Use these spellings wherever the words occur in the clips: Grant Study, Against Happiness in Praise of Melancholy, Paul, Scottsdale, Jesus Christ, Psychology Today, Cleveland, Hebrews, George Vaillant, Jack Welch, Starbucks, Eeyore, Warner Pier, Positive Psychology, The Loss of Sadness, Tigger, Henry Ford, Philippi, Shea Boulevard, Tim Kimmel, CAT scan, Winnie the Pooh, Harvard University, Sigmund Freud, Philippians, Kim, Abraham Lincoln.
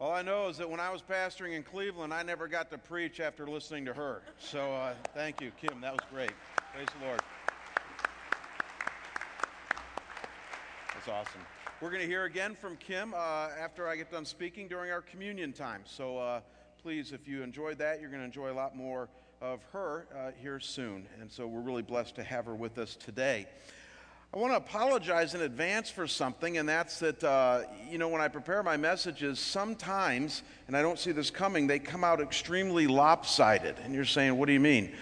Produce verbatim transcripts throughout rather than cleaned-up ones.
All I know is that when I was pastoring in Cleveland, I never got to preach after listening to her. So uh, thank you, Kim. That was great. Praise the Lord. That's awesome. We're going to hear again from Kim uh, after I get done speaking during our communion time. So uh, please, if you enjoyed that, you're going to enjoy a lot more of her uh, here soon. And so we're really blessed to have her with us today. I want to apologize in advance for something, and that's that, uh, you know, when I prepare my messages, sometimes, and I don't see this coming, they come out extremely lopsided. And you're saying, what do you mean?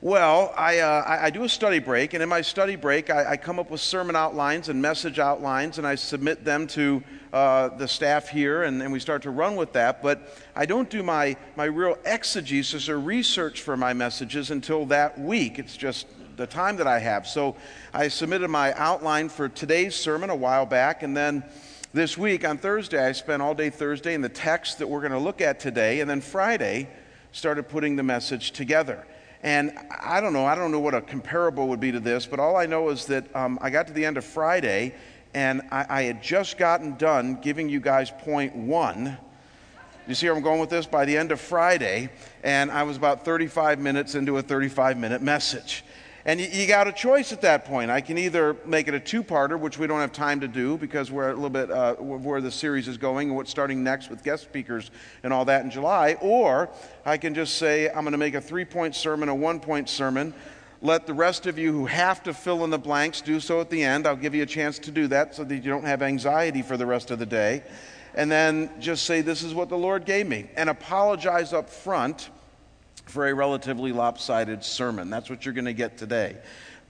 Well, I, uh, I, I do a study break, and in my study break, I, I come up with sermon outlines and message outlines, and I submit them to uh, the staff here, and, and we start to run with that. But I don't do my, my real exegesis or research for my messages until that week. It's just the time that I have. So I submitted my outline for today's sermon a while back, and then this week on Thursday, I spent all day Thursday in the text that we're going to look at today, and then Friday started putting the message together. And I don't know, I don't know what a comparable would be to this, but all I know is that um, I got to the end of Friday, and I, I had just gotten done giving you guys point one. You see where I'm going with this? By the end of Friday, and I was about thirty-five minutes into a thirty-five minute message. And you got a choice at that point. I can either make it a two-parter, which we don't have time to do because we're a little bit uh, where the series is going and what's starting next with guest speakers and all that in July, or I can just say I'm going to make a three-point sermon, a one-point sermon. Let the rest of you who have to fill in the blanks do so at the end. I'll give you a chance to do that so that you don't have anxiety for the rest of the day. And then just say, this is what the Lord gave me, and apologize up front for a relatively lopsided sermon. That's what you're going to get today.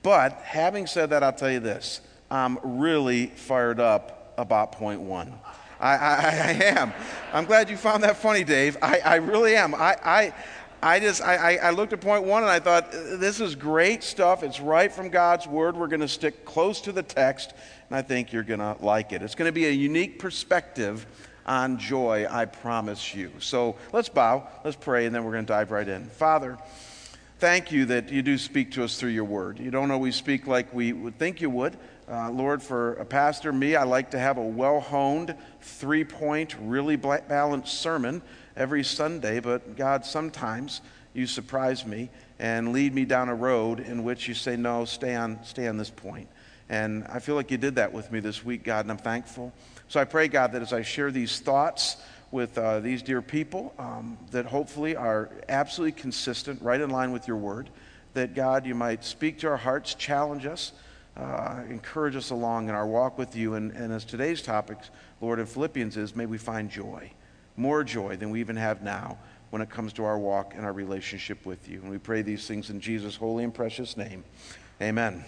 But having said that, I'll tell you this. I'm really fired up about point one. I, I, I am. I'm glad you found that funny, Dave. I, I really am. I, I, I just, I, I looked at point one and I thought, this is great stuff. It's right from God's Word. We're going to stick close to the text, and I think you're going to like it. It's going to be a unique perspective on joy, I promise you. So let's bow, let's pray, and then we're going to dive right in. Father, thank you that you do speak to us through your word. You don't always speak like we would think you would. Uh, Lord, for a pastor, me, I like to have a well-honed, three-point, really balanced sermon every Sunday, but God, sometimes you surprise me and lead me down a road in which you say, no, stay on, stay on this point. And I feel like you did that with me this week, God, and I'm thankful. So I pray, God, that as I share these thoughts with uh, these dear people um, that hopefully are absolutely consistent, right in line with your word, that, God, you might speak to our hearts, challenge us, uh, encourage us along in our walk with you. And, and as today's topic, Lord, in Philippians is, may we find joy, more joy than we even have now when it comes to our walk and our relationship with you. And we pray these things in Jesus' holy and precious name. Amen.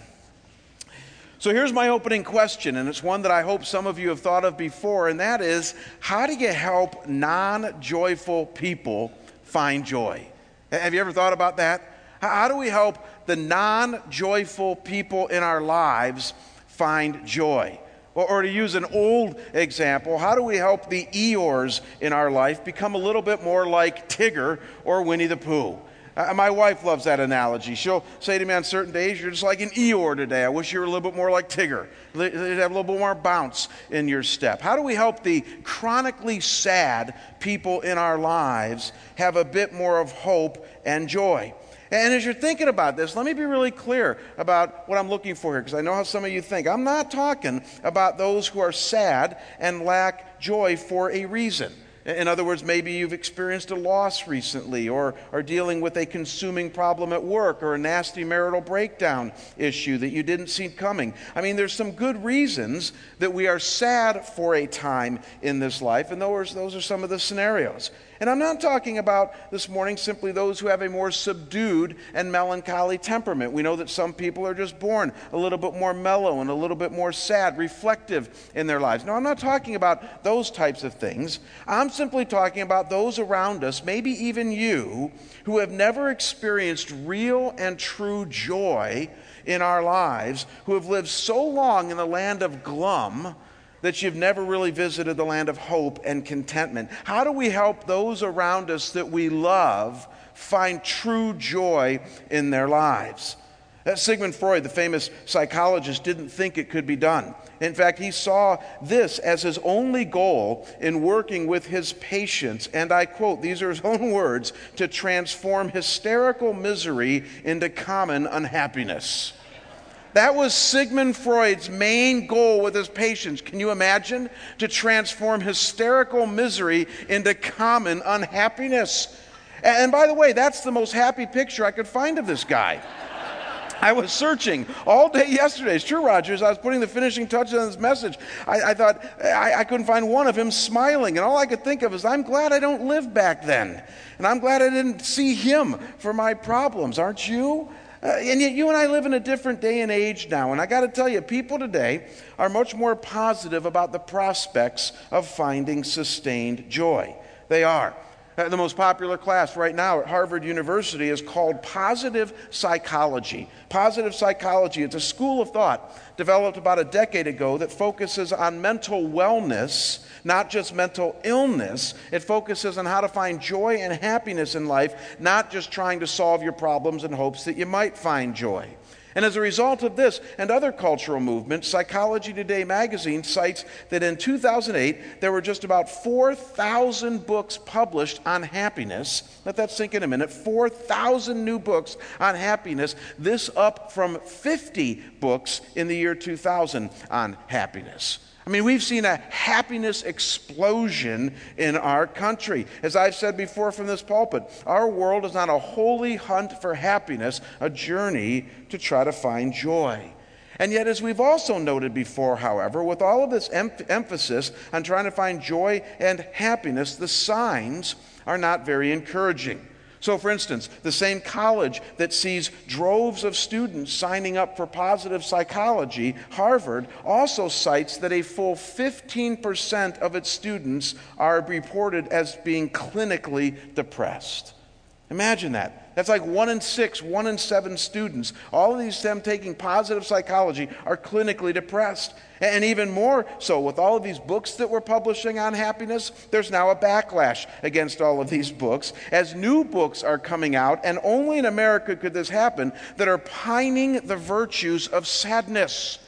So here's my opening question, and it's one that I hope some of you have thought of before, and that is, how do you help non-joyful people find joy? Have you ever thought about that? How do we help the non-joyful people in our lives find joy? Or, or to use an old example, how do we help the Eeyores in our life become a little bit more like Tigger or Winnie the Pooh? Uh, my wife loves that analogy. She'll say to me on certain days, you're just like an Eeyore today. I wish you were a little bit more like Tigger. You'd have a little bit more bounce in your step. How do we help the chronically sad people in our lives have a bit more of hope and joy? And as you're thinking about this, let me be really clear about what I'm looking for here, because I know how some of you think. I'm not talking about those who are sad and lack joy for a reason. In other words, maybe you've experienced a loss recently, or are dealing with a consuming problem at work, or a nasty marital breakdown issue that you didn't see coming. I mean, there's some good reasons that we are sad for a time in this life, and those, those are some of the scenarios. And I'm not talking about this morning simply those who have a more subdued and melancholy temperament. We know that some people are just born a little bit more mellow and a little bit more sad, reflective in their lives. No, I'm not talking about those types of things. I'm simply talking about those around us, maybe even you, who have never experienced real and true joy in our lives, who have lived so long in the land of glum that you've never really visited the land of hope and contentment. How do we help those around us that we love find true joy in their lives? Uh, Sigmund Freud, the famous psychologist, didn't think it could be done. In fact, he saw this as his only goal in working with his patients, and I quote, these are his own words, to transform hysterical misery into common unhappiness. That was Sigmund Freud's main goal with his patients. Can you imagine? To transform hysterical misery into common unhappiness. And by the way, that's the most happy picture I could find of this guy. I was searching all day yesterday. It's true, Rogers. I was putting the finishing touches on this message. I, I thought I, I couldn't find one of him smiling. And all I could think of is, I'm glad I don't live back then. And I'm glad I didn't see him for my problems. Aren't you? Uh, and yet you and I live in a different day and age now. And I got to tell you, people today are much more positive about the prospects of finding sustained joy. They are. Uh, the most popular class right now at Harvard University is called Positive Psychology. Positive Psychology, it's a school of thought developed about a decade ago that focuses on mental wellness, not just mental illness. It focuses on how to find joy and happiness in life, not just trying to solve your problems in hopes that you might find joy. And as a result of this and other cultural movements, Psychology Today magazine cites that in two thousand eight, there were just about four thousand books published on happiness. Let that sink in a minute. four thousand new books on happiness. This up from fifty books in the year two thousand on happiness. I mean, we've seen a happiness explosion in our country. As I've said before from this pulpit, our world is on a holy hunt for happiness, a journey to try to find joy. And yet, as we've also noted before, however, with all of this em- emphasis on trying to find joy and happiness, the signs are not very encouraging. So, for instance, the same college that sees droves of students signing up for positive psychology, Harvard, also cites that a full fifteen percent of its students are reported as being clinically depressed. Imagine that. That's like one in six, one in seven students. All of these them taking positive psychology are clinically depressed. And even more so, with all of these books that we're publishing on happiness, there's now a backlash against all of these books as new books are coming out, and only in America could this happen, that are pining the virtues of sadness.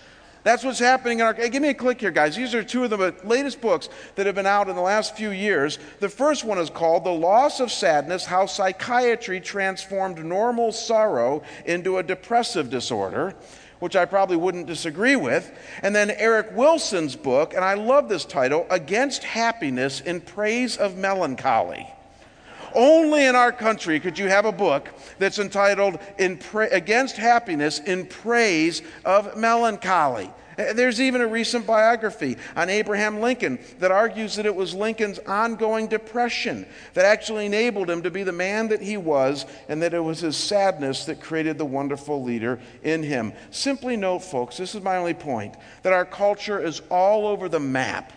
That's what's happening in our... Hey, give me a click here, guys. These are two of the latest books that have been out in the last few years. The first one is called The Loss of Sadness, How Psychiatry Transformed Normal Sorrow into a Depressive Disorder, which I probably wouldn't disagree with, and then Eric Wilson's book, and I love this title, Against Happiness in Praise of Melancholy. Only in our country could you have a book that's entitled in pra- Against Happiness in Praise of Melancholy. There's even a recent biography on Abraham Lincoln that argues that it was Lincoln's ongoing depression that actually enabled him to be the man that he was, and that it was his sadness that created the wonderful leader in him. Simply note, folks, this is my only point, that our culture is all over the map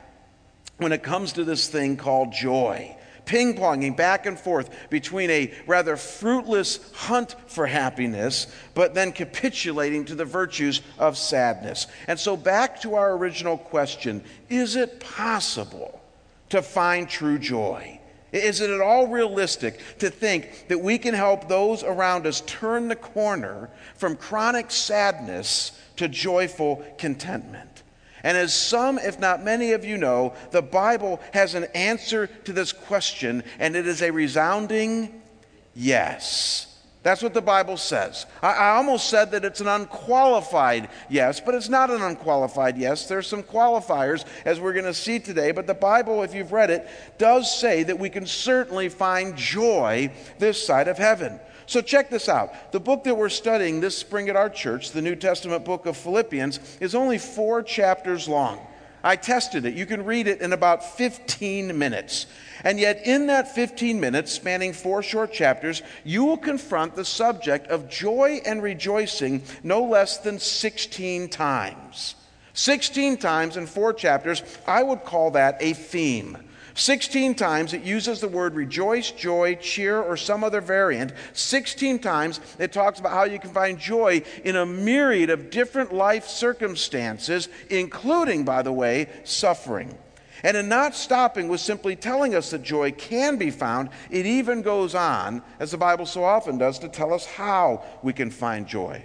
when it comes to this thing called joy. Ping-ponging back and forth between a rather fruitless hunt for happiness, but then capitulating to the virtues of sadness. And so back to our original question, is it possible to find true joy? Is it at all realistic to think that we can help those around us turn the corner from chronic sadness to joyful contentment? And as some, if not many of you know, the Bible has an answer to this question, and it is a resounding yes. That's what the Bible says. I, I almost said that it's an unqualified yes, but it's not an unqualified yes. There's some qualifiers, as we're going to see today, but the Bible, if you've read it, does say that we can certainly find joy this side of heaven. So check this out. The book that we're studying this spring at our church, the New Testament book of Philippians, is only four chapters long. I tested it. You can read it in about fifteen minutes. And yet in that fifteen minutes, spanning four short chapters, you will confront the subject of joy and rejoicing no less than sixteen times. sixteen times in four chapters, I would call that a theme. sixteen times it uses the word rejoice, joy, cheer, or some other variant. sixteen times it talks about how you can find joy in a myriad of different life circumstances, including, by the way, suffering. And in not stopping with simply telling us that joy can be found, it even goes on, as the Bible so often does, to tell us how we can find joy.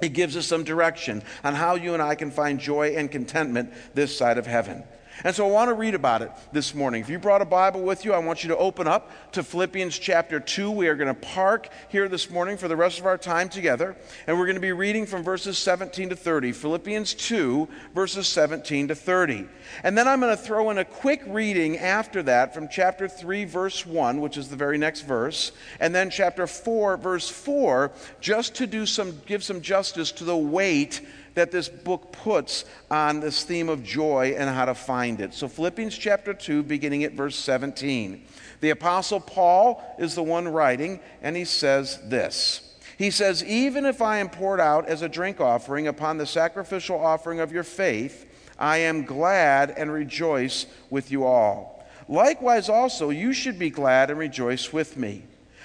It gives us some direction on how you and I can find joy and contentment this side of heaven. And so I want to read about it this morning. If you brought a Bible with you, I want you to open up to Philippians chapter two. We are going to park here this morning for the rest of our time together, and we're going to be reading from verses seventeen to thirty. Philippians two, verses seventeen to thirty. And then I'm going to throw in a quick reading after that from chapter three, verse one, which is the very next verse, and then chapter four, verse four, just to do some, give some justice to the weight that this book puts on this theme of joy and how to find it. So Philippians chapter two, beginning at verse seventeen. The Apostle Paul is the one writing, and he says this. He says, "Even if I am poured out as a drink offering upon the sacrificial offering of your faith, I am glad and rejoice with you all. Likewise also you should be glad and rejoice with me.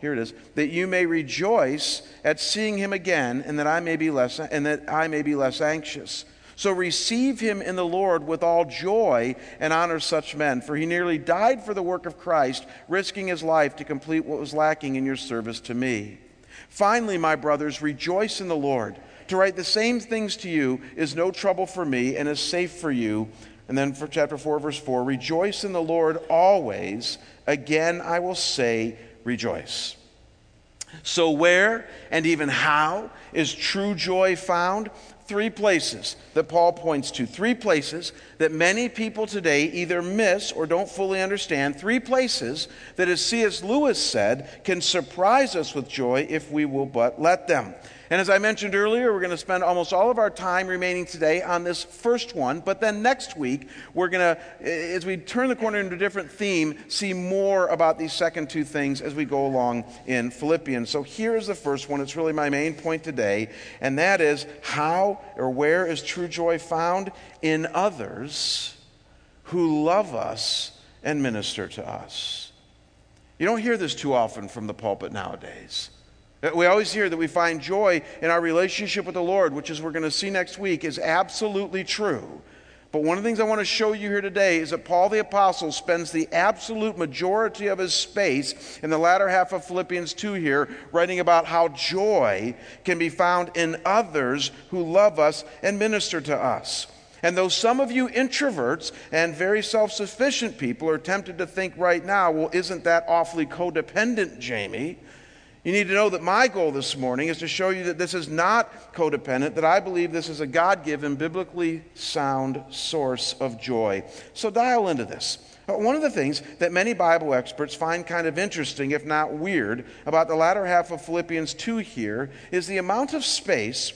here it is, "that you may rejoice at seeing him again, and that I may be less and that I may be less anxious. So receive him in the Lord with all joy and honor such men, for he nearly died for the work of Christ, risking his life to complete what was lacking in your service to me. Finally, my brothers, rejoice in the Lord. To write the same things to you is no trouble for me and is safe for you." And then for chapter four, verse four, "Rejoice in the Lord always. Again, I will say, rejoice." So where and even how is true joy found? Three places that Paul points to. Three places that many people today either miss or don't fully understand. Three places that, as C S Lewis said, can surprise us with joy if we will but let them. And as I mentioned earlier, we're going to spend almost all of our time remaining today on this first one. But then next week, we're going to, as we turn the corner into a different theme, see more about these second two things as we go along in Philippians. So here is the first one. It's really my main point today. And that is, how or where is true joy found? In others who love us and minister to us. You don't hear this too often from the pulpit nowadays. We always hear that we find joy in our relationship with the Lord, which, as we're going to see next week, is absolutely true. But one of the things I want to show you here today is that Paul the Apostle spends the absolute majority of his space in the latter half of Philippians two here, writing about how joy can be found in others who love us and minister to us. And though some of you introverts and very self-sufficient people are tempted to think right now, well, isn't that awfully codependent, Jamie? You need to know that my goal this morning is to show you that this is not codependent, that I believe this is a God-given, biblically sound source of joy. So dial into this. One of the things that many Bible experts find kind of interesting, if not weird, about the latter half of Philippians two here is the amount of space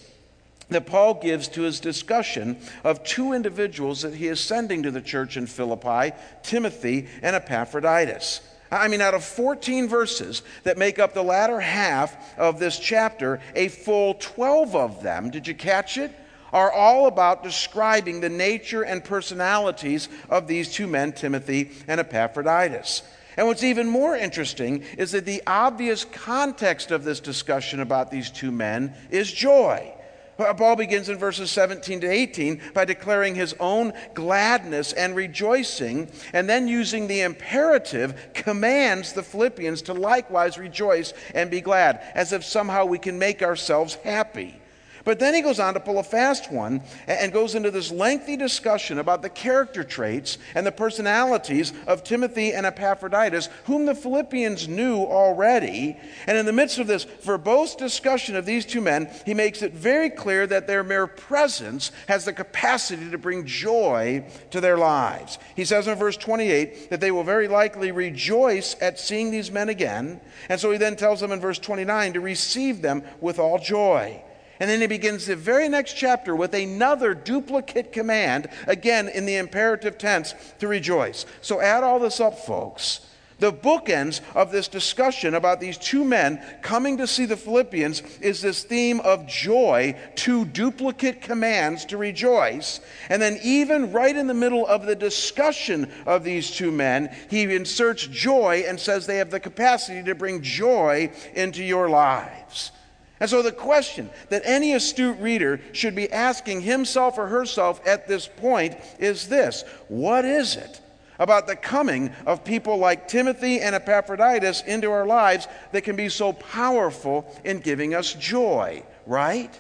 that Paul gives to his discussion of two individuals that he is sending to the church in Philippi, Timothy and Epaphroditus. I mean, out of fourteen verses that make up the latter half of this chapter, a full twelve of them, did you catch it, are all about describing the nature and personalities of these two men, Timothy and Epaphroditus. And what's even more interesting is that the obvious context of this discussion about these two men is joy. Paul begins in verses seventeen to eighteen by declaring his own gladness and rejoicing, and then using the imperative, commands the Philippians to likewise rejoice and be glad, as if somehow we can make ourselves happy. But then he goes on to pull a fast one and goes into this lengthy discussion about the character traits and the personalities of Timothy and Epaphroditus, whom the Philippians knew already. And in the midst of this verbose discussion of these two men, he makes it very clear that their mere presence has the capacity to bring joy to their lives. He says in verse twenty-eight that they will very likely rejoice at seeing these men again. And so he then tells them in verse twenty-nine to receive them with all joy. And then he begins the very next chapter with another duplicate command, again in the imperative tense, to rejoice. So add all this up, folks. The bookends of this discussion about these two men coming to see the Philippians is this theme of joy, two duplicate commands to rejoice. And then even right in the middle of the discussion of these two men, he inserts joy and says they have the capacity to bring joy into your lives. And so the question that any astute reader should be asking himself or herself at this point is this: what is it about the coming of people like Timothy and Epaphroditus into our lives that can be so powerful in giving us joy, right?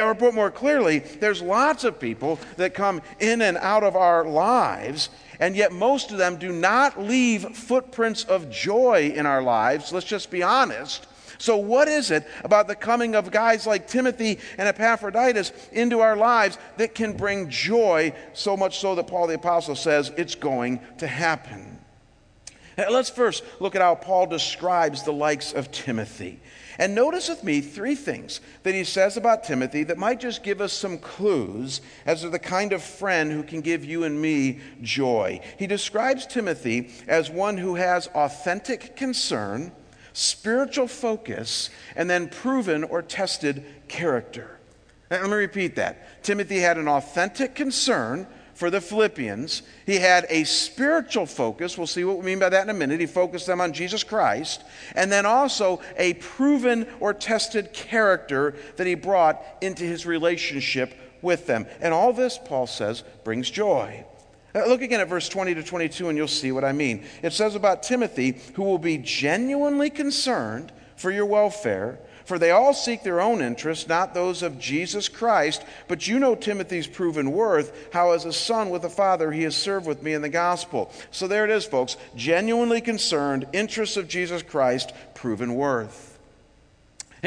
Or put more clearly, there's lots of people that come in and out of our lives, and yet most of them do not leave footprints of joy in our lives. Let's just be honest. So what is it about the coming of guys like Timothy and Epaphroditus into our lives that can bring joy, so much so that Paul the Apostle says it's going to happen? Now, let's first look at how Paul describes the likes of Timothy. And notice with me three things that he says about Timothy that might just give us some clues as to the kind of friend who can give you and me joy. He describes Timothy as one who has authentic concern, spiritual focus, and then proven or tested character. Now, let me repeat that. Timothy had an authentic concern for the Philippians. He had a spiritual focus. We'll see what we mean by that in a minute. He focused them on Jesus Christ. And then also a proven or tested character that he brought into his relationship with them. And all this, Paul says, brings joy. Look again at verse twenty to twenty-two, and you'll see what I mean. It says about Timothy, who will be genuinely concerned for your welfare, for they all seek their own interests, not those of Jesus Christ. But you know Timothy's proven worth, how as a son with a father he has served with me in the gospel. So there it is, folks. Genuinely concerned, interests of Jesus Christ, proven worth.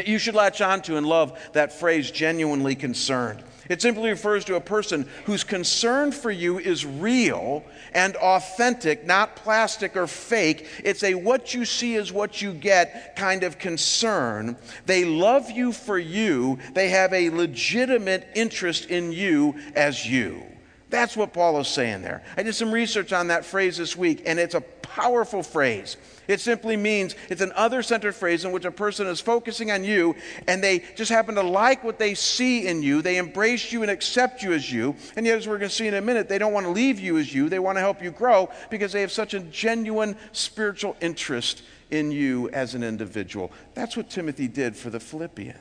You should latch onto and love that phrase, genuinely concerned. It simply refers to a person whose concern for you is real and authentic, not plastic or fake. It's a what you see is what you get kind of concern. They love you for you. They have a legitimate interest in you as you. That's what Paul is saying there. I did some research on that phrase this week, and it's a powerful phrase. It simply means it's an other-centered phrase in which a person is focusing on you, and they just happen to like what they see in you. They embrace you and accept you as you, and yet, as we're going to see in a minute, they don't want to leave you as you. They want to help you grow because they have such a genuine spiritual interest in you as an individual. That's what Timothy did for the Philippians.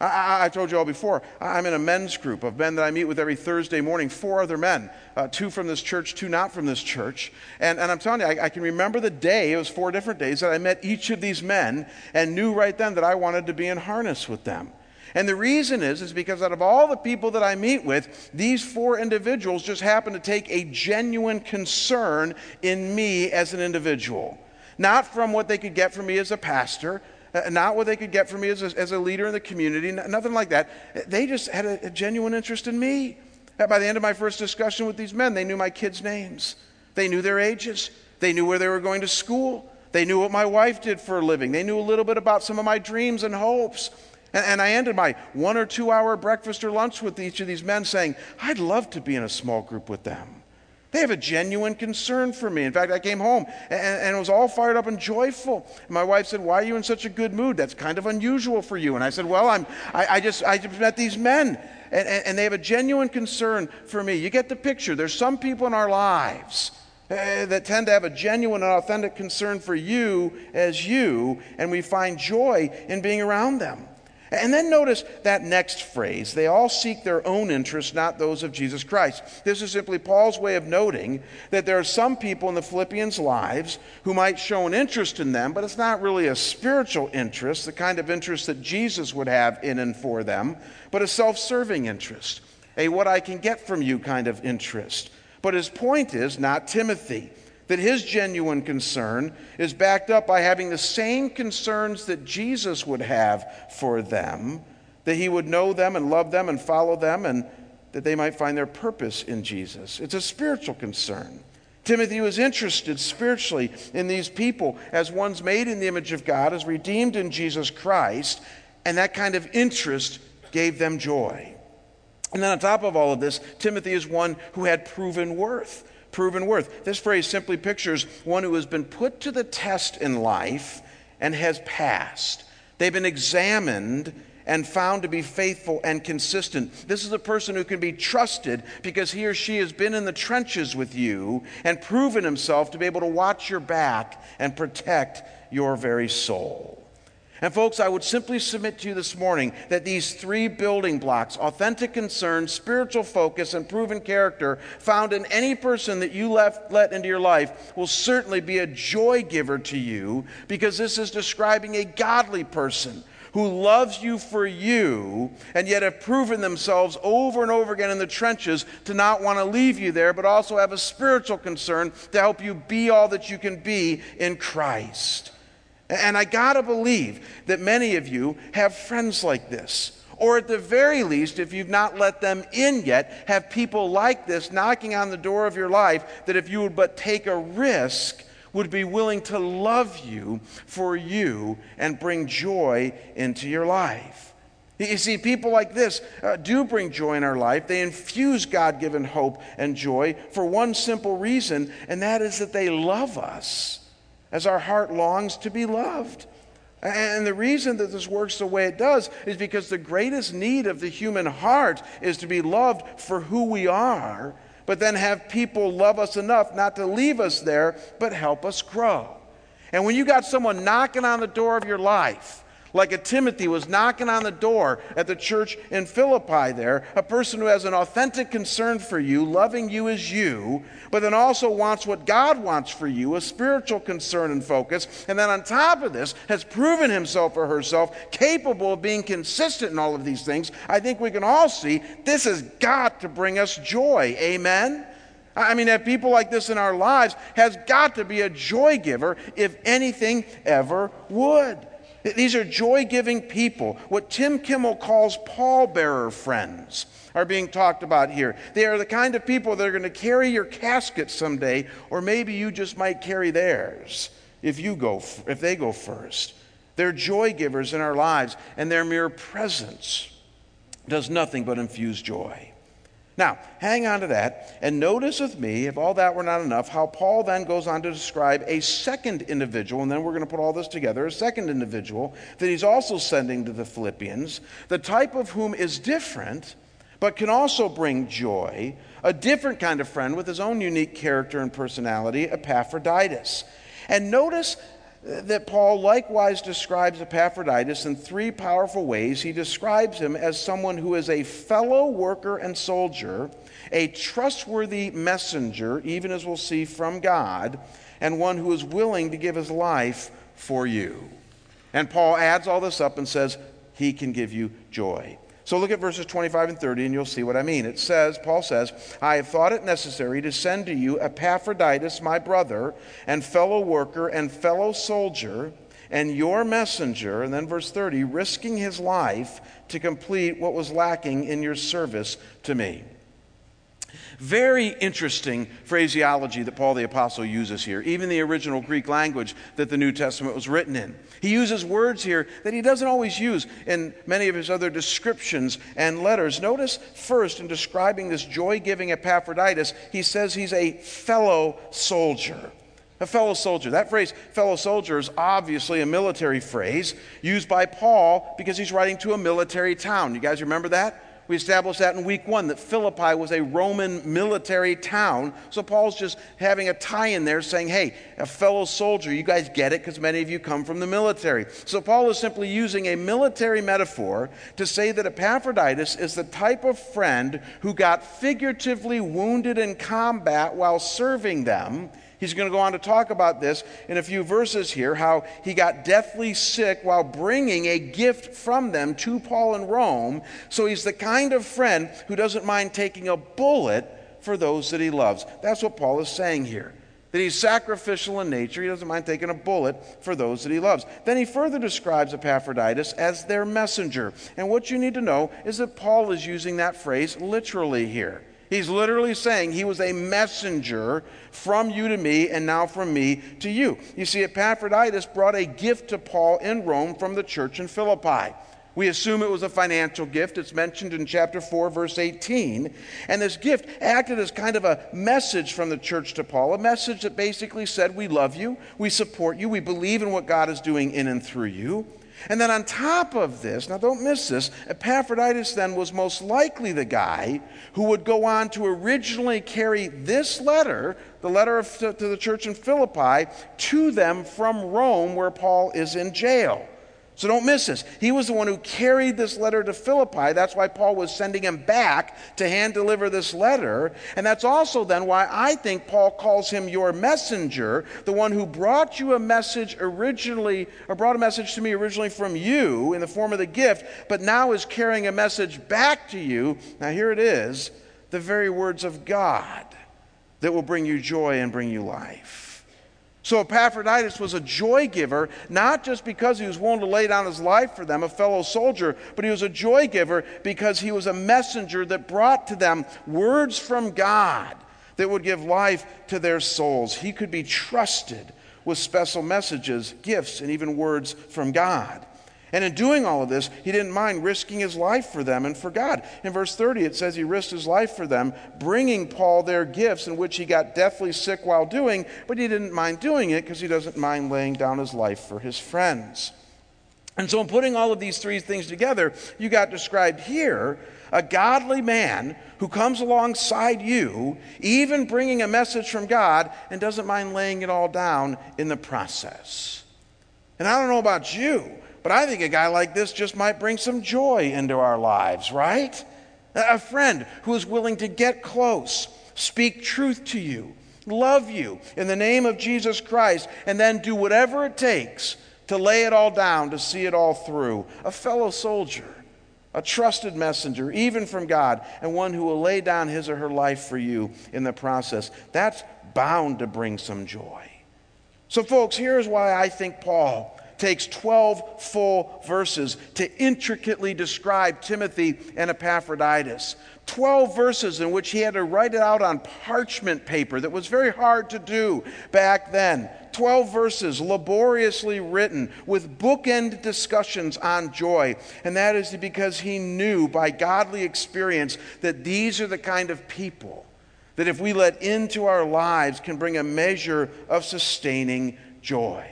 I, I told you all before, I'm in a men's group of men that I meet with every Thursday morning, four other men, uh, two from this church, two not from this church. And, and I'm telling you, I, I can remember the day, it was four different days, that I met each of these men and knew right then that I wanted to be in harness with them. And the reason is, is because out of all the people that I meet with, these four individuals just happen to take a genuine concern in me as an individual. Not from what they could get from me as a pastor, not what they could get from me as a, as a leader in the community, nothing like that. They just had a, a genuine interest in me. By the end of my first discussion with these men, they knew my kids' names. They knew their ages. They knew where they were going to school. They knew what my wife did for a living. They knew a little bit about some of my dreams and hopes. And, and I ended my one or two hour breakfast or lunch with each of these men saying, I'd love to be in a small group with them. They have a genuine concern for me. In fact, I came home and, and was all fired up and joyful. And my wife said, why are you in such a good mood? That's kind of unusual for you. And I said, well, I'm, I, I, just, I just met these men, and, and, and they have a genuine concern for me. You get the picture. There's some people in our lives uh, that tend to have a genuine and authentic concern for you as you, and we find joy in being around them. And then notice that next phrase, they all seek their own interests, not those of Jesus Christ. This is simply Paul's way of noting that there are some people in the Philippians' lives who might show an interest in them, but it's not really a spiritual interest, the kind of interest that Jesus would have in and for them, but a self-serving interest, a what I can get from you kind of interest. But his point is, not Timothy, that his genuine concern is backed up by having the same concerns that Jesus would have for them, that he would know them and love them and follow them, and that they might find their purpose in Jesus. It's a spiritual concern. Timothy was interested spiritually in these people as ones made in the image of God, as redeemed in Jesus Christ, and that kind of interest gave them joy. And then on top of all of this, Timothy is one who had proven worth. Proven worth. This phrase simply pictures one who has been put to the test in life and has passed. They've been examined and found to be faithful and consistent. This is a person who can be trusted because he or she has been in the trenches with you and proven himself to be able to watch your back and protect your very soul. And folks, I would simply submit to you this morning that these three building blocks, authentic concern, spiritual focus, and proven character, found in any person that you left, let into your life, will certainly be a joy giver to you, because this is describing a godly person who loves you for you, and yet have proven themselves over and over again in the trenches to not want to leave you there, but also have a spiritual concern to help you be all that you can be in Christ. And I gotta believe that many of you have friends like this, or at the very least, if you've not let them in yet, have people like this knocking on the door of your life that, if you would but take a risk, would be willing to love you for you and bring joy into your life. You see, people like this uh, do bring joy in our life. They infuse God-given hope and joy for one simple reason, and that is that they love us as our heart longs to be loved. And the reason that this works the way it does is because the greatest need of the human heart is to be loved for who we are, but then have people love us enough not to leave us there, but help us grow. And when you got someone knocking on the door of your life, like a Timothy was knocking on the door at the church in Philippi there, a person who has an authentic concern for you, loving you as you, but then also wants what God wants for you, a spiritual concern and focus, and then on top of this has proven himself or herself capable of being consistent in all of these things, I think we can all see this has got to bring us joy. Amen? I mean, have people like this in our lives has got to be a joy giver if anything ever would. These are joy-giving people. What Tim Kimmel calls pallbearer friends are being talked about here. They are the kind of people that are going to carry your casket someday, or maybe you just might carry theirs if you go, if they go first. They're joy givers in our lives, and their mere presence does nothing but infuse joy. Now, hang on to that, and notice with me, if all that were not enough, how Paul then goes on to describe a second individual, and then we're going to put all this together, a second individual that he's also sending to the Philippians, the type of whom is different, but can also bring joy, a different kind of friend with his own unique character and personality, Epaphroditus. And notice that Paul likewise describes Epaphroditus in three powerful ways. He describes him as someone who is a fellow worker and soldier, a trustworthy messenger, even as we'll see, from God, and one who is willing to give his life for you. And Paul adds all this up and says, he can give you joy. So look at verses twenty-five and thirty, and you'll see what I mean. It says, Paul says, I have thought it necessary to send to you Epaphroditus, my brother, and fellow worker, and fellow soldier, and your messenger, and then verse thirty, risking his life to complete what was lacking in your service to me. Very interesting phraseology that Paul the Apostle uses here, even the original Greek language that the New Testament was written in. He uses words here that he doesn't always use in many of his other descriptions and letters. Notice first, in describing this joy-giving Epaphroditus, he says he's a fellow soldier. A fellow soldier. That phrase, fellow soldier, is obviously a military phrase used by Paul because he's writing to a military town. You guys remember that? We established that in week one, that Philippi was a Roman military town. So Paul's just having a tie in there saying, hey, a fellow soldier, you guys get it because many of you come from the military. So Paul is simply using a military metaphor to say that Epaphroditus is the type of friend who got figuratively wounded in combat while serving them. He's going to go on to talk about this in a few verses here, how he got deathly sick while bringing a gift from them to Paul in Rome. So he's the kind of friend who doesn't mind taking a bullet for those that he loves. That's what Paul is saying here, that he's sacrificial in nature. He doesn't mind taking a bullet for those that he loves. Then he further describes Epaphroditus as their messenger. And what you need to know is that Paul is using that phrase literally here. He's literally saying he was a messenger from you to me and now from me to you. You see, Epaphroditus brought a gift to Paul in Rome from the church in Philippi. We assume it was a financial gift. It's mentioned in chapter four, verse eighteen. And this gift acted as kind of a message from the church to Paul, a message that basically said, we love you, we support you, we believe in what God is doing in and through you. And then on top of this, now don't miss this, Epaphroditus then was most likely the guy who would go on to originally carry this letter, the letter of, to, to the church in Philippi, to them from Rome where Paul is in jail. So don't miss this. He was the one who carried this letter to Philippi. That's why Paul was sending him back to hand deliver this letter. And that's also then why I think Paul calls him your messenger, the one who brought you a message originally, or brought a message to me originally from you in the form of the gift, but now is carrying a message back to you. Now here it is, the very words of God that will bring you joy and bring you life. So Epaphroditus was a joy giver, not just because he was willing to lay down his life for them, a fellow soldier, but he was a joy giver because he was a messenger that brought to them words from God that would give life to their souls. He could be trusted with special messages, gifts, and even words from God. And in doing all of this, he didn't mind risking his life for them and for God. In verse thirty, it says he risked his life for them, bringing Paul their gifts, in which he got deathly sick while doing, but he didn't mind doing it because he doesn't mind laying down his life for his friends. And so in putting all of these three things together, you got described here a godly man who comes alongside you, even bringing a message from God, and doesn't mind laying it all down in the process. And I don't know about you, but I think a guy like this just might bring some joy into our lives, right? A friend who is willing to get close, speak truth to you, love you in the name of Jesus Christ, and then do whatever it takes to lay it all down, to see it all through. A fellow soldier, a trusted messenger, even from God, and one who will lay down his or her life for you in the process. That's bound to bring some joy. So, folks, here's why I think Paul takes twelve full verses to intricately describe Timothy and Epaphroditus. twelve verses in which he had to write it out on parchment paper that was very hard to do back then. twelve verses laboriously written with bookend discussions on joy. And that is because he knew by godly experience that these are the kind of people that if we let into our lives can bring a measure of sustaining joy.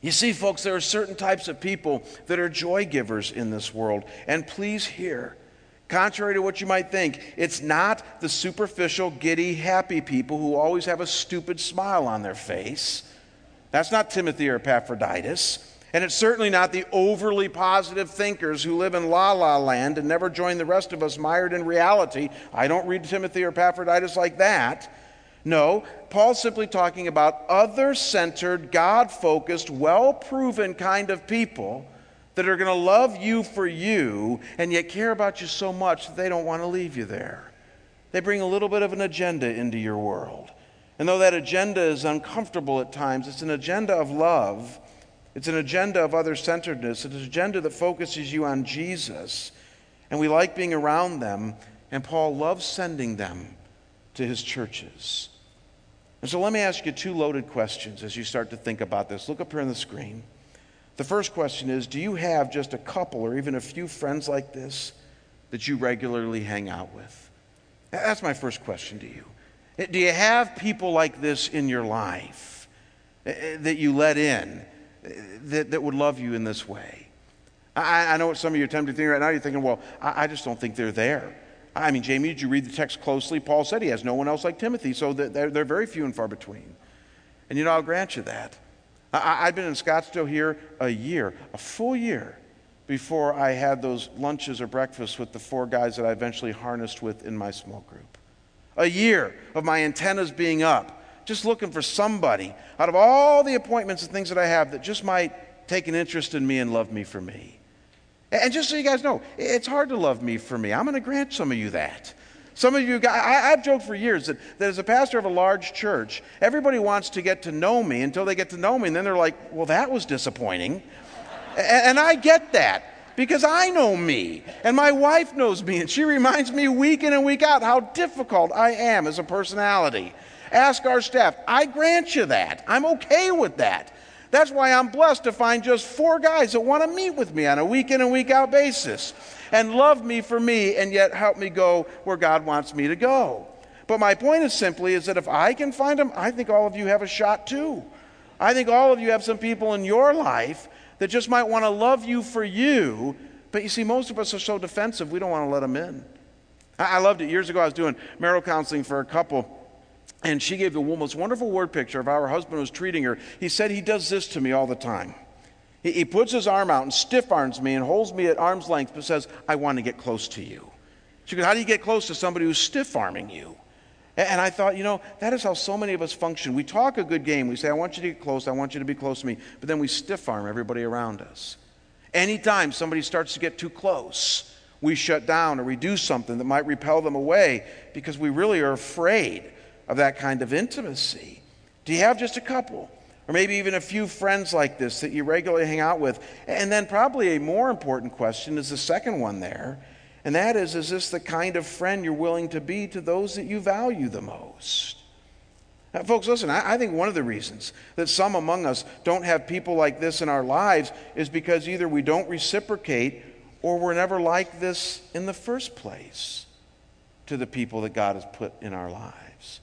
You see, folks, there are certain types of people that are joy givers in this world. And please hear, contrary to what you might think, it's not the superficial, giddy, happy people who always have a stupid smile on their face. That's not Timothy or Epaphroditus. And it's certainly not the overly positive thinkers who live in la-la land and never join the rest of us mired in reality. I don't read Timothy or Epaphroditus like that. No, Paul's simply talking about other-centered, God-focused, well-proven kind of people that are going to love you for you and yet care about you so much that they don't want to leave you there. They bring a little bit of an agenda into your world. And though that agenda is uncomfortable at times, it's an agenda of love. It's an agenda of other-centeredness. It's an agenda that focuses you on Jesus. And we like being around them, and Paul loves sending them to his churches. And so let me ask you two loaded questions as you start to think about this. Look up here on the screen. The first question is, do you have just a couple or even a few friends like this that you regularly hang out with? That's my first question to you. Do you have people like this in your life that you let in that, that would love you in this way? I, I know what some of you are tempted to think right now. You're thinking, well, I, I just don't think they're there. I mean, Jamie, did you read the text closely? Paul said he has no one else like Timothy, so they're, they're very few and far between. And, you know, I'll grant you that. I, I'd been in Scottsdale here a year, a full year, before I had those lunches or breakfasts with the four guys that I eventually harnessed with in my small group. A year of my antennas being up, just looking for somebody out of all the appointments and things that I have that just might take an interest in me and love me for me. And just so you guys know, it's hard to love me for me. I'm going to grant some of you that. Some of you guys, I, I've joked for years that, that as a pastor of a large church, everybody wants to get to know me until they get to know me, and then they're like, well, that was disappointing. and, and I get that. Because I know me, and my wife knows me, and she reminds me week in and week out how difficult I am as a personality. Ask our staff. I grant you that. I'm okay with that. That's why I'm blessed to find just four guys that want to meet with me on a week in and week out basis and love me for me and yet help me go where God wants me to go. But my point is simply is that if I can find them, I think all of you have a shot too. I think all of you have some people in your life that just might want to love you for you, but you see, most of us are so defensive, we don't want to let them in. I loved it. Years ago, I was doing marital counseling for a couple, and she gave the most wonderful word picture of how her husband was treating her. He said, he does this to me all the time. He, he puts his arm out and stiff-arms me and holds me at arm's length, but says, I want to get close to you. She goes, how do you get close to somebody who's stiff-arming you? And I thought, you know, that is how so many of us function. We talk a good game. We say, I want you to get close. I want you to be close to me. But then we stiff-arm everybody around us. Anytime somebody starts to get too close, we shut down or we do something that might repel them away because we really are afraid of that kind of intimacy. Do you have just a couple or maybe even a few friends like this that you regularly hang out with? And then probably a more important question is the second one there. And that is, is this the kind of friend you're willing to be to those that you value the most? Now, folks, listen, I, I think one of the reasons that some among us don't have people like this in our lives is because either we don't reciprocate or we're never like this in the first place to the people that God has put in our lives.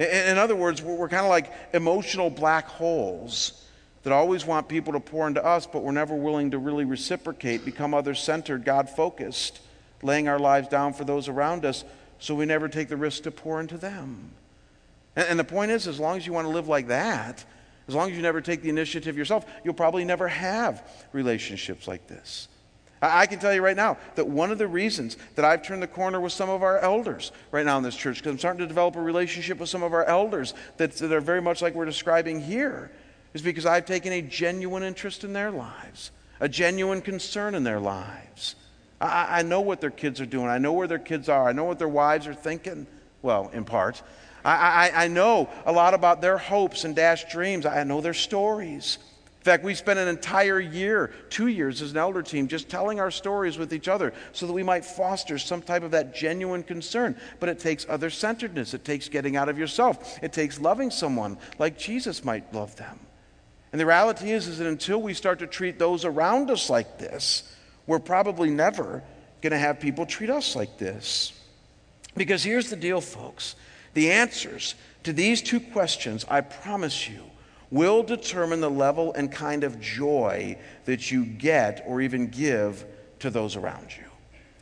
In, in other words, we're, we're kind of like emotional black holes that always want people to pour into us, but we're never willing to really reciprocate, become other-centered, God-focused, laying our lives down for those around us, so we never take the risk to pour into them. And, and the point is, as long as you want to live like that, as long as you never take the initiative yourself, you'll probably never have relationships like this. I, I can tell you right now that one of the reasons that I've turned the corner with some of our elders right now in this church, because I'm starting to develop a relationship with some of our elders that, that are very much like we're describing here, is because I've taken a genuine interest in their lives, a genuine concern in their lives. I, I know what their kids are doing. I know where their kids are. I know what their wives are thinking. Well, in part. I, I, I know a lot about their hopes and dashed dreams. I know their stories. In fact, we spent an entire year, two years as an elder team, just telling our stories with each other so that we might foster some type of that genuine concern. But it takes other-centeredness. It takes getting out of yourself. It takes loving someone like Jesus might love them. And the reality is, is that until we start to treat those around us like this, we're probably never going to have people treat us like this. Because here's the deal, folks. The answers to these two questions, I promise you, will determine the level and kind of joy that you get or even give to those around you.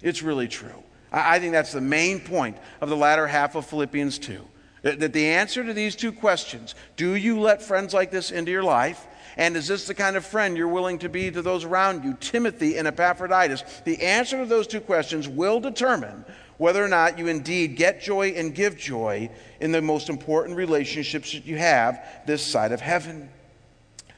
It's really true. I think that's the main point of the latter half of Philippians two. That the answer to these two questions, do you let friends like this into your life? And is this the kind of friend you're willing to be to those around you, Timothy and Epaphroditus? The answer to those two questions will determine whether or not you indeed get joy and give joy in the most important relationships that you have this side of heaven.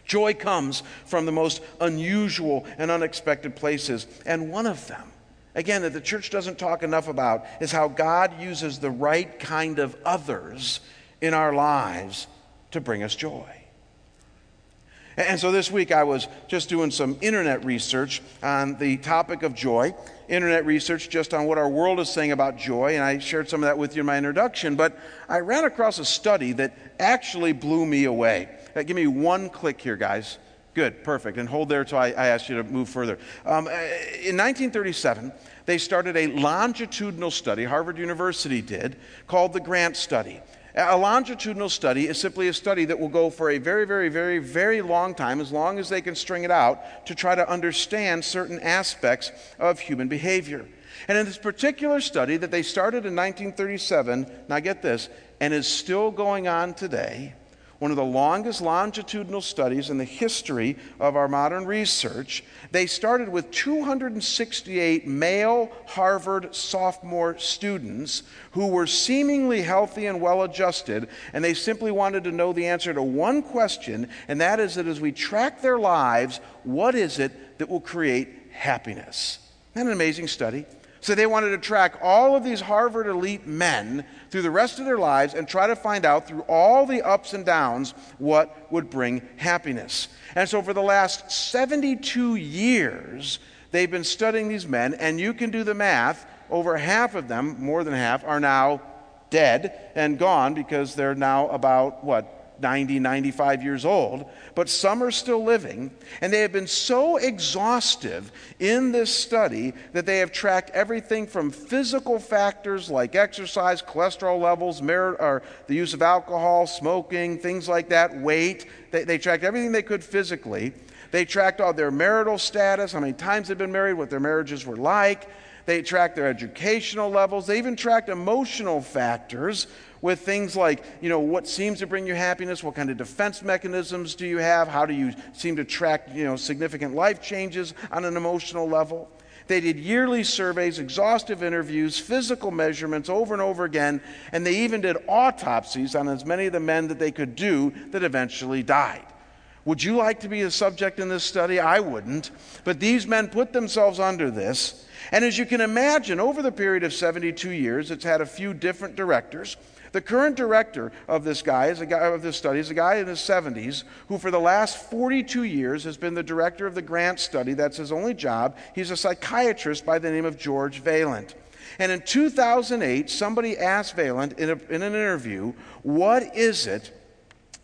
Joy comes from the most unusual and unexpected places, and one of them, again, that the church doesn't talk enough about, is how God uses the right kind of others in our lives to bring us joy. And so this week I was just doing some internet research on the topic of joy, internet research just on what our world is saying about joy, and I shared some of that with you in my introduction, but I ran across a study that actually blew me away. Uh, give me one click here, guys. Good, perfect, and hold there until I, I ask you to move further. Um, in nineteen thirty-seven, they started a longitudinal study, Harvard University did, called the Grant Study. A longitudinal study is simply a study that will go for a very, very, very, very long time, as long as they can string it out, to try to understand certain aspects of human behavior. And in this particular study that they started in nineteen thirty-seven, now get this, and is still going on today, one of the longest longitudinal studies in the history of our modern research, they started with two hundred sixty-eight male Harvard sophomore students who were seemingly healthy and well-adjusted, and they simply wanted to know the answer to one question, and that is that as we track their lives, what is it that will create happiness? Isn't that an amazing study? So they wanted to track all of these Harvard elite men through the rest of their lives and try to find out through all the ups and downs what would bring happiness. And so for the last seventy-two years, they've been studying these men, and you can do the math. Over half of them, more than half, are now dead and gone because they're now about, what, ninety, ninety-five years old, but some are still living, and they have been so exhaustive in this study that they have tracked everything from physical factors like exercise, cholesterol levels, merit, or the use of alcohol, smoking, things like that, weight. They, they tracked everything they could physically. They tracked all their marital status, how many times they've been married, what their marriages were like. They tracked their educational levels. They even tracked emotional factors with things like, you know, what seems to bring you happiness, what kind of defense mechanisms do you have, how do you seem to track, you know, significant life changes on an emotional level. They did yearly surveys, exhaustive interviews, physical measurements over and over again, and they even did autopsies on as many of the men that they could do that eventually died. Would you like to be a subject in this study? I wouldn't. But these men put themselves under this. And as you can imagine, over the period of seventy-two years, it's had a few different directors. The current director of this guy is a guy of this study is a guy in his seventies who for the last forty-two years has been the director of the Grant Study. That's his only job. He's a psychiatrist by the name of George Vaillant. And in two thousand eight, somebody asked Vaillant in, a, in an interview, what is it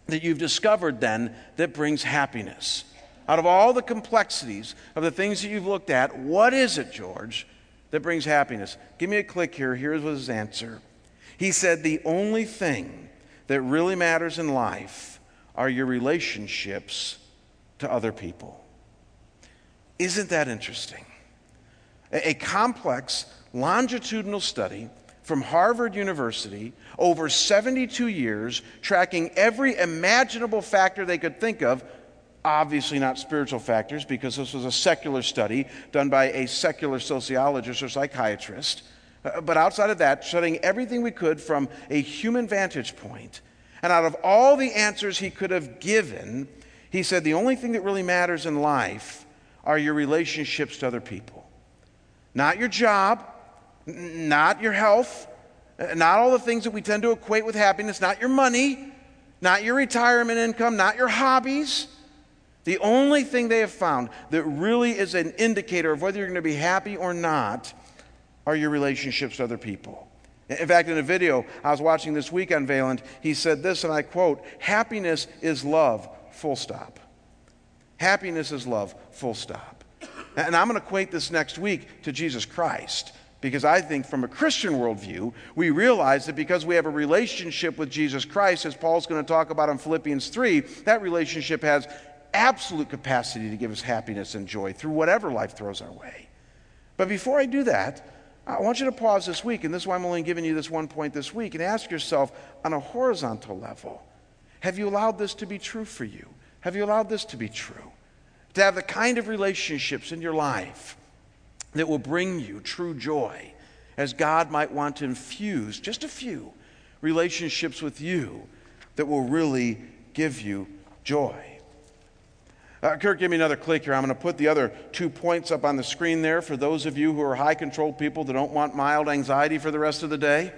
that you've discovered then that brings happiness? Out of all the complexities of the things that you've looked at, what is it, George, that brings happiness? Give me a click here. Here's what his answer. He said, the only thing that really matters in life are your relationships to other people. Isn't that interesting? A, a complex, longitudinal study from Harvard University over seventy-two years, tracking every imaginable factor they could think of, obviously not spiritual factors because this was a secular study done by a secular sociologist or psychiatrist, but outside of that, studying everything we could from a human vantage point. And out of all the answers he could have given, he said the only thing that really matters in life are your relationships to other people. Not your job, not your health, not all the things that we tend to equate with happiness, not your money, not your retirement income, not your hobbies. The only thing they have found that really is an indicator of whether you're going to be happy or not are your relationships to other people. In fact, in a video I was watching this week on Vaillant, he said this, and I quote, happiness is love, full stop. Happiness is love, full stop. And I'm going to equate this next week to Jesus Christ, because I think from a Christian worldview, we realize that because we have a relationship with Jesus Christ, as Paul's going to talk about in Philippians three, that relationship has absolute capacity to give us happiness and joy through whatever life throws our way. But before I do that, I want you to pause this week, and this is why I'm only giving you this one point this week, and ask yourself on a horizontal level, have you allowed this to be true for you? Have you allowed this to be true? To have the kind of relationships in your life that will bring you true joy, as God might want to infuse just a few relationships with you that will really give you joy. Uh, Kirk, give me another click here. I'm going to put the other two points up on the screen there for those of you who are high-control people that don't want mild anxiety for the rest of the day.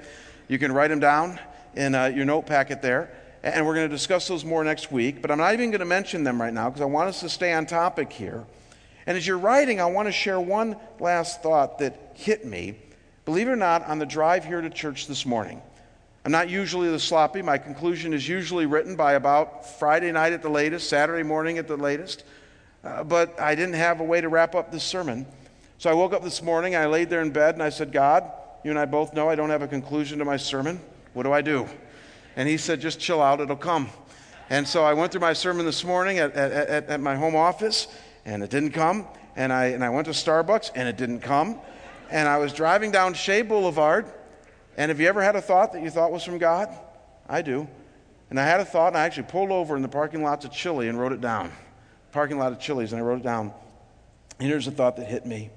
You can write them down in uh, your note packet there, and we're going to discuss those more next week, but I'm not even going to mention them right now because I want us to stay on topic here. And as you're writing, I want to share one last thought that hit me, believe it or not, on the drive here to church this morning. I'm not usually this sloppy. My conclusion is usually written by about Friday night at the latest, Saturday morning at the latest. Uh, but I didn't have a way to wrap up this sermon. So I woke up this morning, I laid there in bed, and I said, God, you and I both know I don't have a conclusion to my sermon. What do I do? And he said, just chill out, it'll come. And so I went through my sermon this morning at, at, at, at my home office, and it didn't come. And I and I went to Starbucks, and it didn't come. And I was driving down Shea Boulevard, and have you ever had a thought that you thought was from God? I do. And I had a thought, and I actually pulled over in the parking lot of Chili's and wrote it down. Parking lot of Chili's, and I wrote it down. And here's a thought that hit me.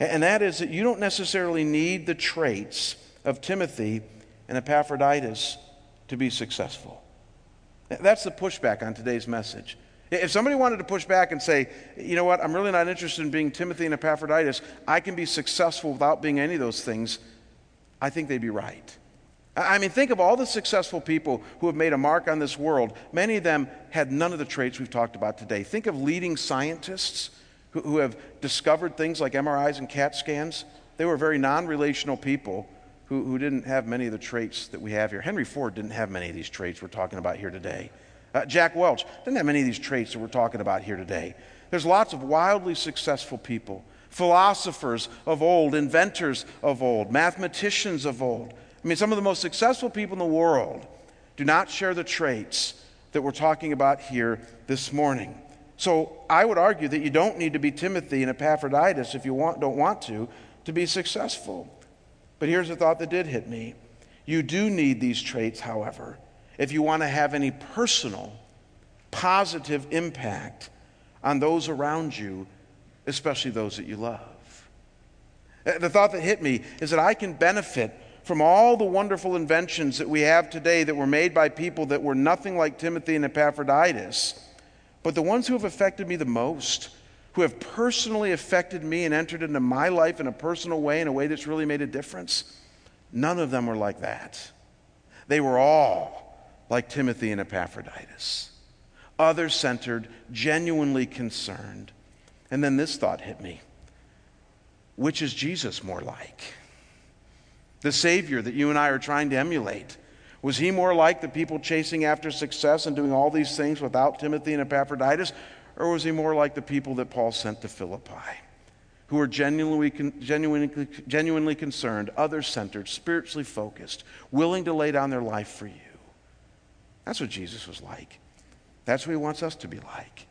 And that is that you don't necessarily need the traits of Timothy and Epaphroditus to be successful. That's the pushback on today's message. If somebody wanted to push back and say, you know what, I'm really not interested in being Timothy and Epaphroditus, I can be successful without being any of those things, I think they'd be right. I mean, think of all the successful people who have made a mark on this world. Many of them had none of the traits we've talked about today. Think of leading scientists who, who have discovered things like M R Is and C A T scans. They were very non-relational people who, who didn't have many of the traits that we have here. Henry Ford didn't have many of these traits we're talking about here today. Uh, Jack Welch didn't have many of these traits that we're talking about here today. There's lots of wildly successful people, philosophers of old, inventors of old, mathematicians of old. I mean, some of the most successful people in the world do not share the traits that we're talking about here this morning. So I would argue that you don't need to be Timothy and Epaphroditus if you want, don't want to, to be successful. But here's a thought that did hit me. You do need these traits, however, if you want to have any personal, positive impact on those around you, especially those that you love. The thought that hit me is that I can benefit from all the wonderful inventions that we have today that were made by people that were nothing like Timothy and Epaphroditus, but the ones who have affected me the most, who have personally affected me and entered into my life in a personal way, in a way that's really made a difference, none of them were like that. They were all like Timothy and Epaphroditus, other-centered, genuinely concerned. And then this thought hit me. Which is Jesus more like? The Savior that you and I are trying to emulate, was he more like the people chasing after success and doing all these things without Timothy and Epaphroditus, or was he more like the people that Paul sent to Philippi, who were genuinely, genuinely, genuinely concerned, other-centered, spiritually focused, willing to lay down their life for you? That's what Jesus was like. That's what he wants us to be like.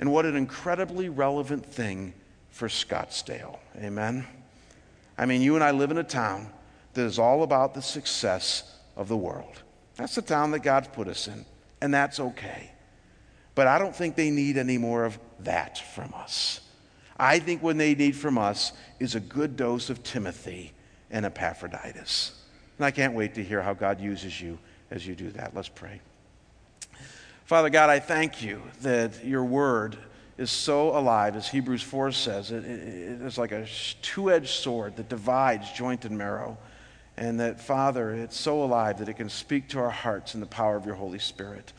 And what an incredibly relevant thing for Scottsdale. Amen? I mean, you and I live in a town that is all about the success of the world. That's the town that God's put us in, and that's okay. But I don't think they need any more of that from us. I think what they need from us is a good dose of Timothy and Epaphroditus. And I can't wait to hear how God uses you as you do that. Let's pray. Father God, I thank you that your word is so alive, as Hebrews four says. It, it, it's like a two-edged sword that divides joint and marrow. And that, Father, it's so alive that it can speak to our hearts in the power of your Holy Spirit.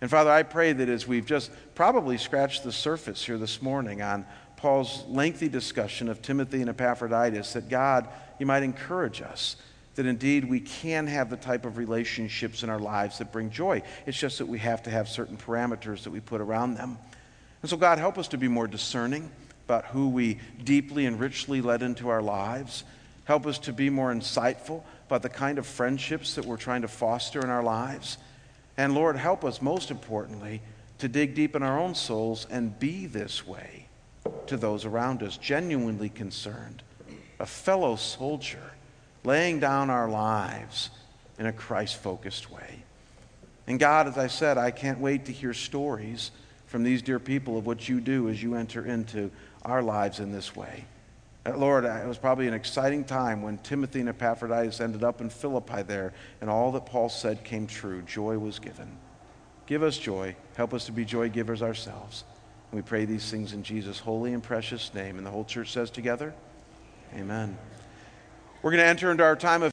And, Father, I pray that as we've just probably scratched the surface here this morning on Paul's lengthy discussion of Timothy and Epaphroditus, that, God, you might encourage us that indeed we can have the type of relationships in our lives that bring joy. It's just that we have to have certain parameters that we put around them. And so, God, help us to be more discerning about who we deeply and richly let into our lives. Help us to be more insightful about the kind of friendships that we're trying to foster in our lives. And, Lord, help us, most importantly, to dig deep in our own souls and be this way to those around us, genuinely concerned, a fellow soldier, laying down our lives in a Christ-focused way. And God, as I said, I can't wait to hear stories from these dear people of what you do as you enter into our lives in this way. Lord, it was probably an exciting time when Timothy and Epaphroditus ended up in Philippi there, and all that Paul said came true. Joy was given. Give us joy. Help us to be joy givers ourselves. And we pray these things in Jesus' holy and precious name. And the whole church says together, amen. We're going to enter into our time of